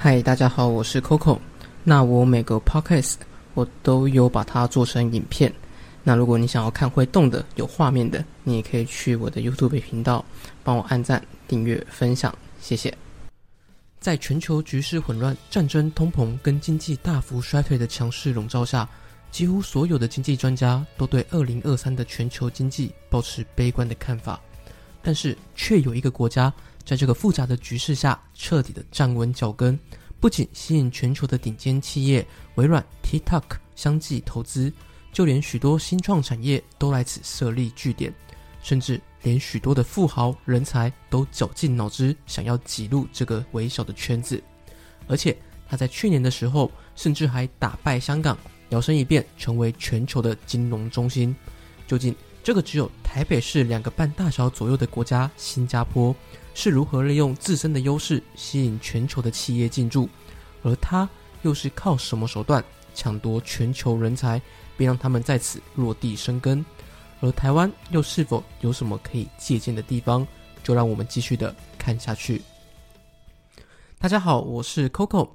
嗨，大家好，我是 Coco。 那我每个 podcast 我都有把它做成影片，那如果你想要看会动的有画面的，你也可以去我的 YouTube 频道帮我按赞订阅分享，谢谢。在全球局势混乱、战争、通膨跟经济大幅衰退的强势笼罩下，几乎所有的经济专家都对2023的全球经济抱持悲观的看法，但是却有一个国家在这个复杂的局势下彻底的站稳脚跟，不仅吸引全球的顶尖企业微软、TikTok 相继投资，就连许多新创产业都来此设立据点，甚至连许多的富豪人才都绞尽脑汁想要挤入这个微小的圈子。而且他在去年的时候甚至还打败香港，摇身一变成为全球的金融中心。究竟这个只有台北市2个半大小左右的国家新加坡是如何利用自身的优势吸引全球的企业进驻，而它又是靠什么手段抢夺全球人才并让他们在此落地生根，而台湾又是否有什么可以借鉴的地方，就让我们继续的看下去。大家好，我是 Coco，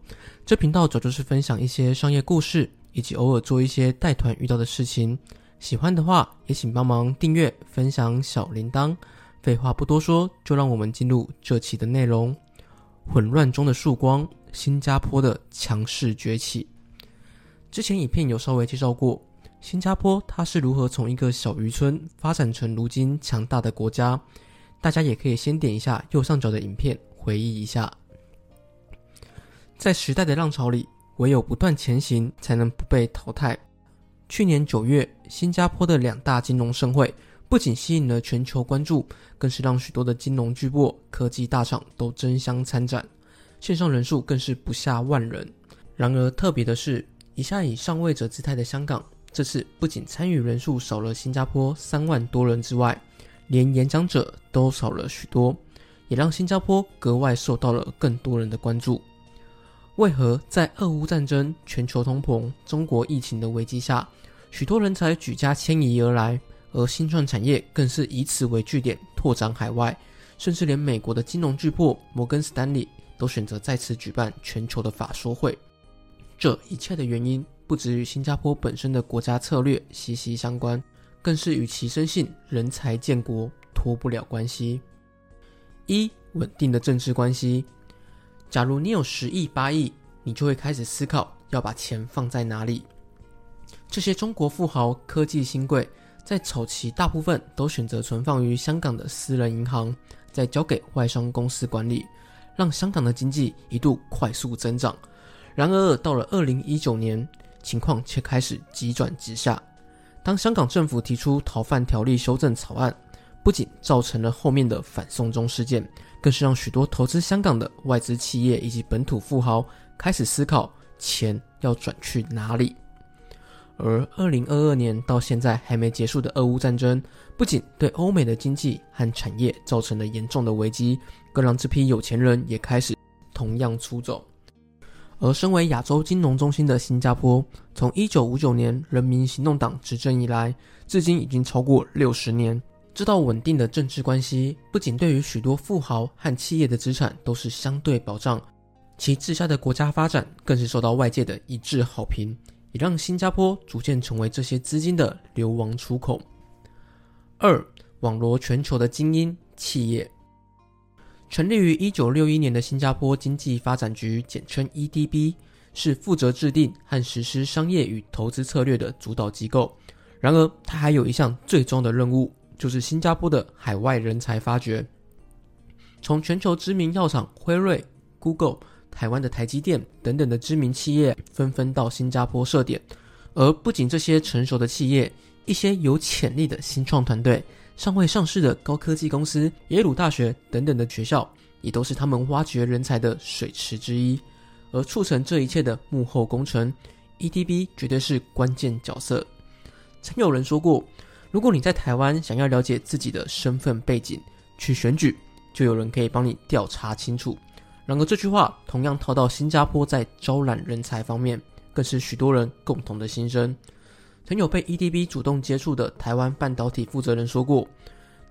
这频道主要就是分享一些商业故事以及偶尔做一些带团遇到的事情，喜欢的话也请帮忙订阅分享小铃铛。废话不多说，就让我们进入这期的内容。混乱中的曙光，新加坡的强势崛起。之前影片有稍微介绍过新加坡它是如何从一个小渔村发展成如今强大的国家，大家也可以先点一下右上角的影片回忆一下。在时代的浪潮里，唯有不断前行才能不被淘汰。去年9月，新加坡的2大金融盛会不仅吸引了全球关注，更是让许多的金融巨擘、科技大厂都争相参展，线上人数更是不下10000人。然而特别的是，一向以上位者姿态的香港，这次不仅参与人数少了新加坡3万多人之外，连演讲者都少了许多，也让新加坡格外受到了更多人的关注。为何在俄乌战争、全球通膨、中国疫情的危机下，许多人才举家迁移而来，而新创产业更是以此为据点拓展海外，甚至连美国的金融巨擘摩根斯丹利都选择在此举办全球的法说会。这一切的原因不止与新加坡本身的国家策略息息相关，更是与其深信人才建国脱不了关系。一、稳定的政治关系。假如你有10亿、8亿，你就会开始思考要把钱放在哪里。这些中国富豪、科技新贵在早期大部分都选择存放于香港的私人银行，再交给外商公司管理，让香港的经济一度快速增长。然而到了2019年，情况却开始急转直下。当香港政府提出逃犯条例修正草案，不仅造成了后面的反送中事件，更是让许多投资香港的外资企业以及本土富豪开始思考钱要转去哪里。而2022年到现在还没结束的俄乌战争，不仅对欧美的经济和产业造成了严重的危机，更让这批有钱人也开始同样出走。而身为亚洲金融中心的新加坡，从1959年人民行动党执政以来，至今已经超过60年。这道稳定的政治关系不仅对于许多富豪和企业的资产都是相对保障，其治下的国家发展更是受到外界的一致好评，也让新加坡逐渐成为这些资金的流亡出口。2. 网罗全球的精英企业。成立于1961年的新加坡经济发展局简称 EDB， 是负责制定和实施商业与投资策略的主导机构。然而它还有一项最终的任务，就是新加坡的海外人才发掘。从全球知名药厂辉瑞、Google、 台湾的台积电等等的知名企业纷纷到新加坡设点，而不仅这些成熟的企业，一些有潜力的新创团队、尚未上市的高科技公司、耶鲁大学等等的学校，也都是他们挖掘人才的水池之一。而促成这一切的幕后功臣 EDB 绝对是关键角色。曾有人说过，如果你在台湾想要了解自己的身份背景，去选举就有人可以帮你调查清楚。然而这句话同样套到新加坡在招揽人才方面，更是许多人共同的心声。曾有被 EDB 主动接触的台湾半导体负责人说过，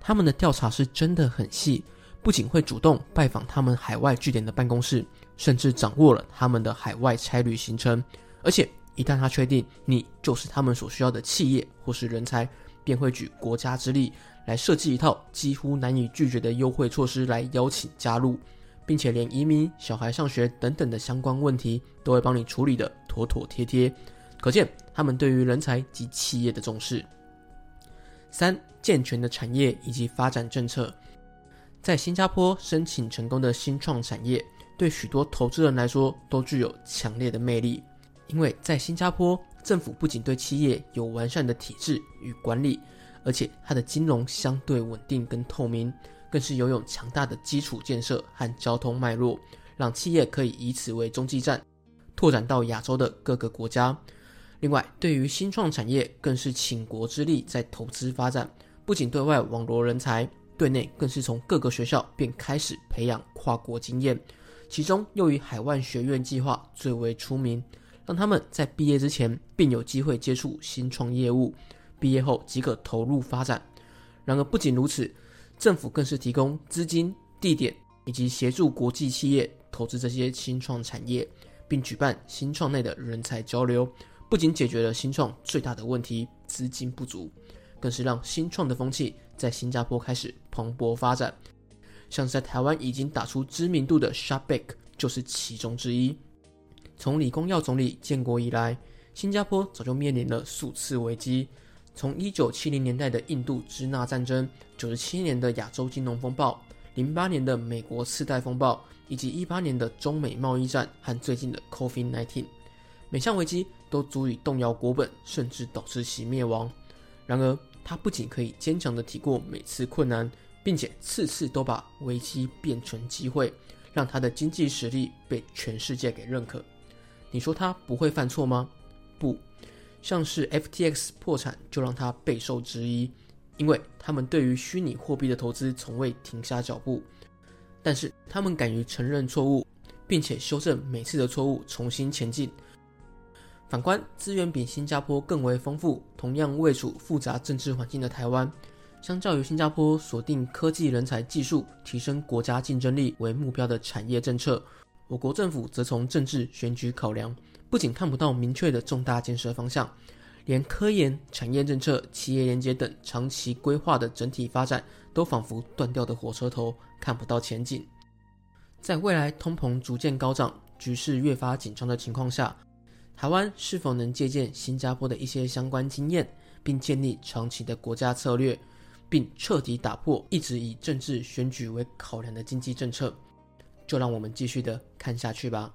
他们的调查是真的很细，不仅会主动拜访他们海外据点的办公室，甚至掌握了他们的海外差旅行程。而且一旦他确定你就是他们所需要的企业或是人才，便会举国家之力来设计一套几乎难以拒绝的优惠措施来邀请加入，并且连移民、小孩上学等等的相关问题都会帮你处理的妥妥帖帖，可见他们对于人才及企业的重视。3. 健全的产业以及发展政策。在新加坡申请成功的新创产业对许多投资人来说都具有强烈的魅力，因为在新加坡政府不仅对企业有完善的体制与管理，而且它的金融相对稳定跟透明，更是拥有强大的基础建设和交通脉络，让企业可以以此为中继站拓展到亚洲的各个国家。另外对于新创产业更是倾国之力在投资发展，不仅对外网罗人才，对内更是从各个学校便开始培养跨国经验，其中又以海外学院计划最为出名，让他们在毕业之前并有机会接触新创业务，毕业后即可投入发展。然而不仅如此，政府更是提供资金、地点以及协助国际企业投资这些新创产业，并举办新创内的人才交流，不仅解决了新创最大的问题资金不足，更是让新创的风气在新加坡开始蓬勃发展，像是在台湾已经打出知名度的 ShopBack 就是其中之一。从李光耀总理建国以来，新加坡早就面临了数次危机，从1970年代的印度支那战争、97年的亚洲金融风暴、08年的美国次贷风暴，以及18年的中美贸易战和最近的 COVID-19， 每项危机都足以动摇国本，甚至导致其灭亡。然而他不仅可以坚强地挺过每次困难，并且次次都把危机变成机会，让他的经济实力被全世界给认可。你说他不会犯错吗？不，像是 FTX 破产就让他备受质疑，因为他们对于虚拟货币的投资从未停下脚步，但是他们敢于承认错误，并且修正每次的错误，重新前进。反观资源比新加坡更为丰富，同样位处复杂政治环境的台湾，相较于新加坡锁定科技人才技术提升国家竞争力为目标的产业政策，我国政府则从政治选举考量，不仅看不到明确的重大建设方向，连科研、产业政策、企业连结等长期规划的整体发展都仿佛断掉的火车头，看不到前景。在未来通膨逐渐高涨、局势越发紧张的情况下，台湾是否能借鉴新加坡的一些相关经验，并建立长期的国家策略，并彻底打破一直以政治选举为考量的经济政策？就让我们继续的看下去吧。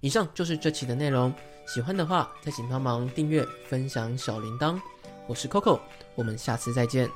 以上就是这期的内容，喜欢的话再请帮忙订阅、分享小铃铛。我是 Coco， 我们下次再见。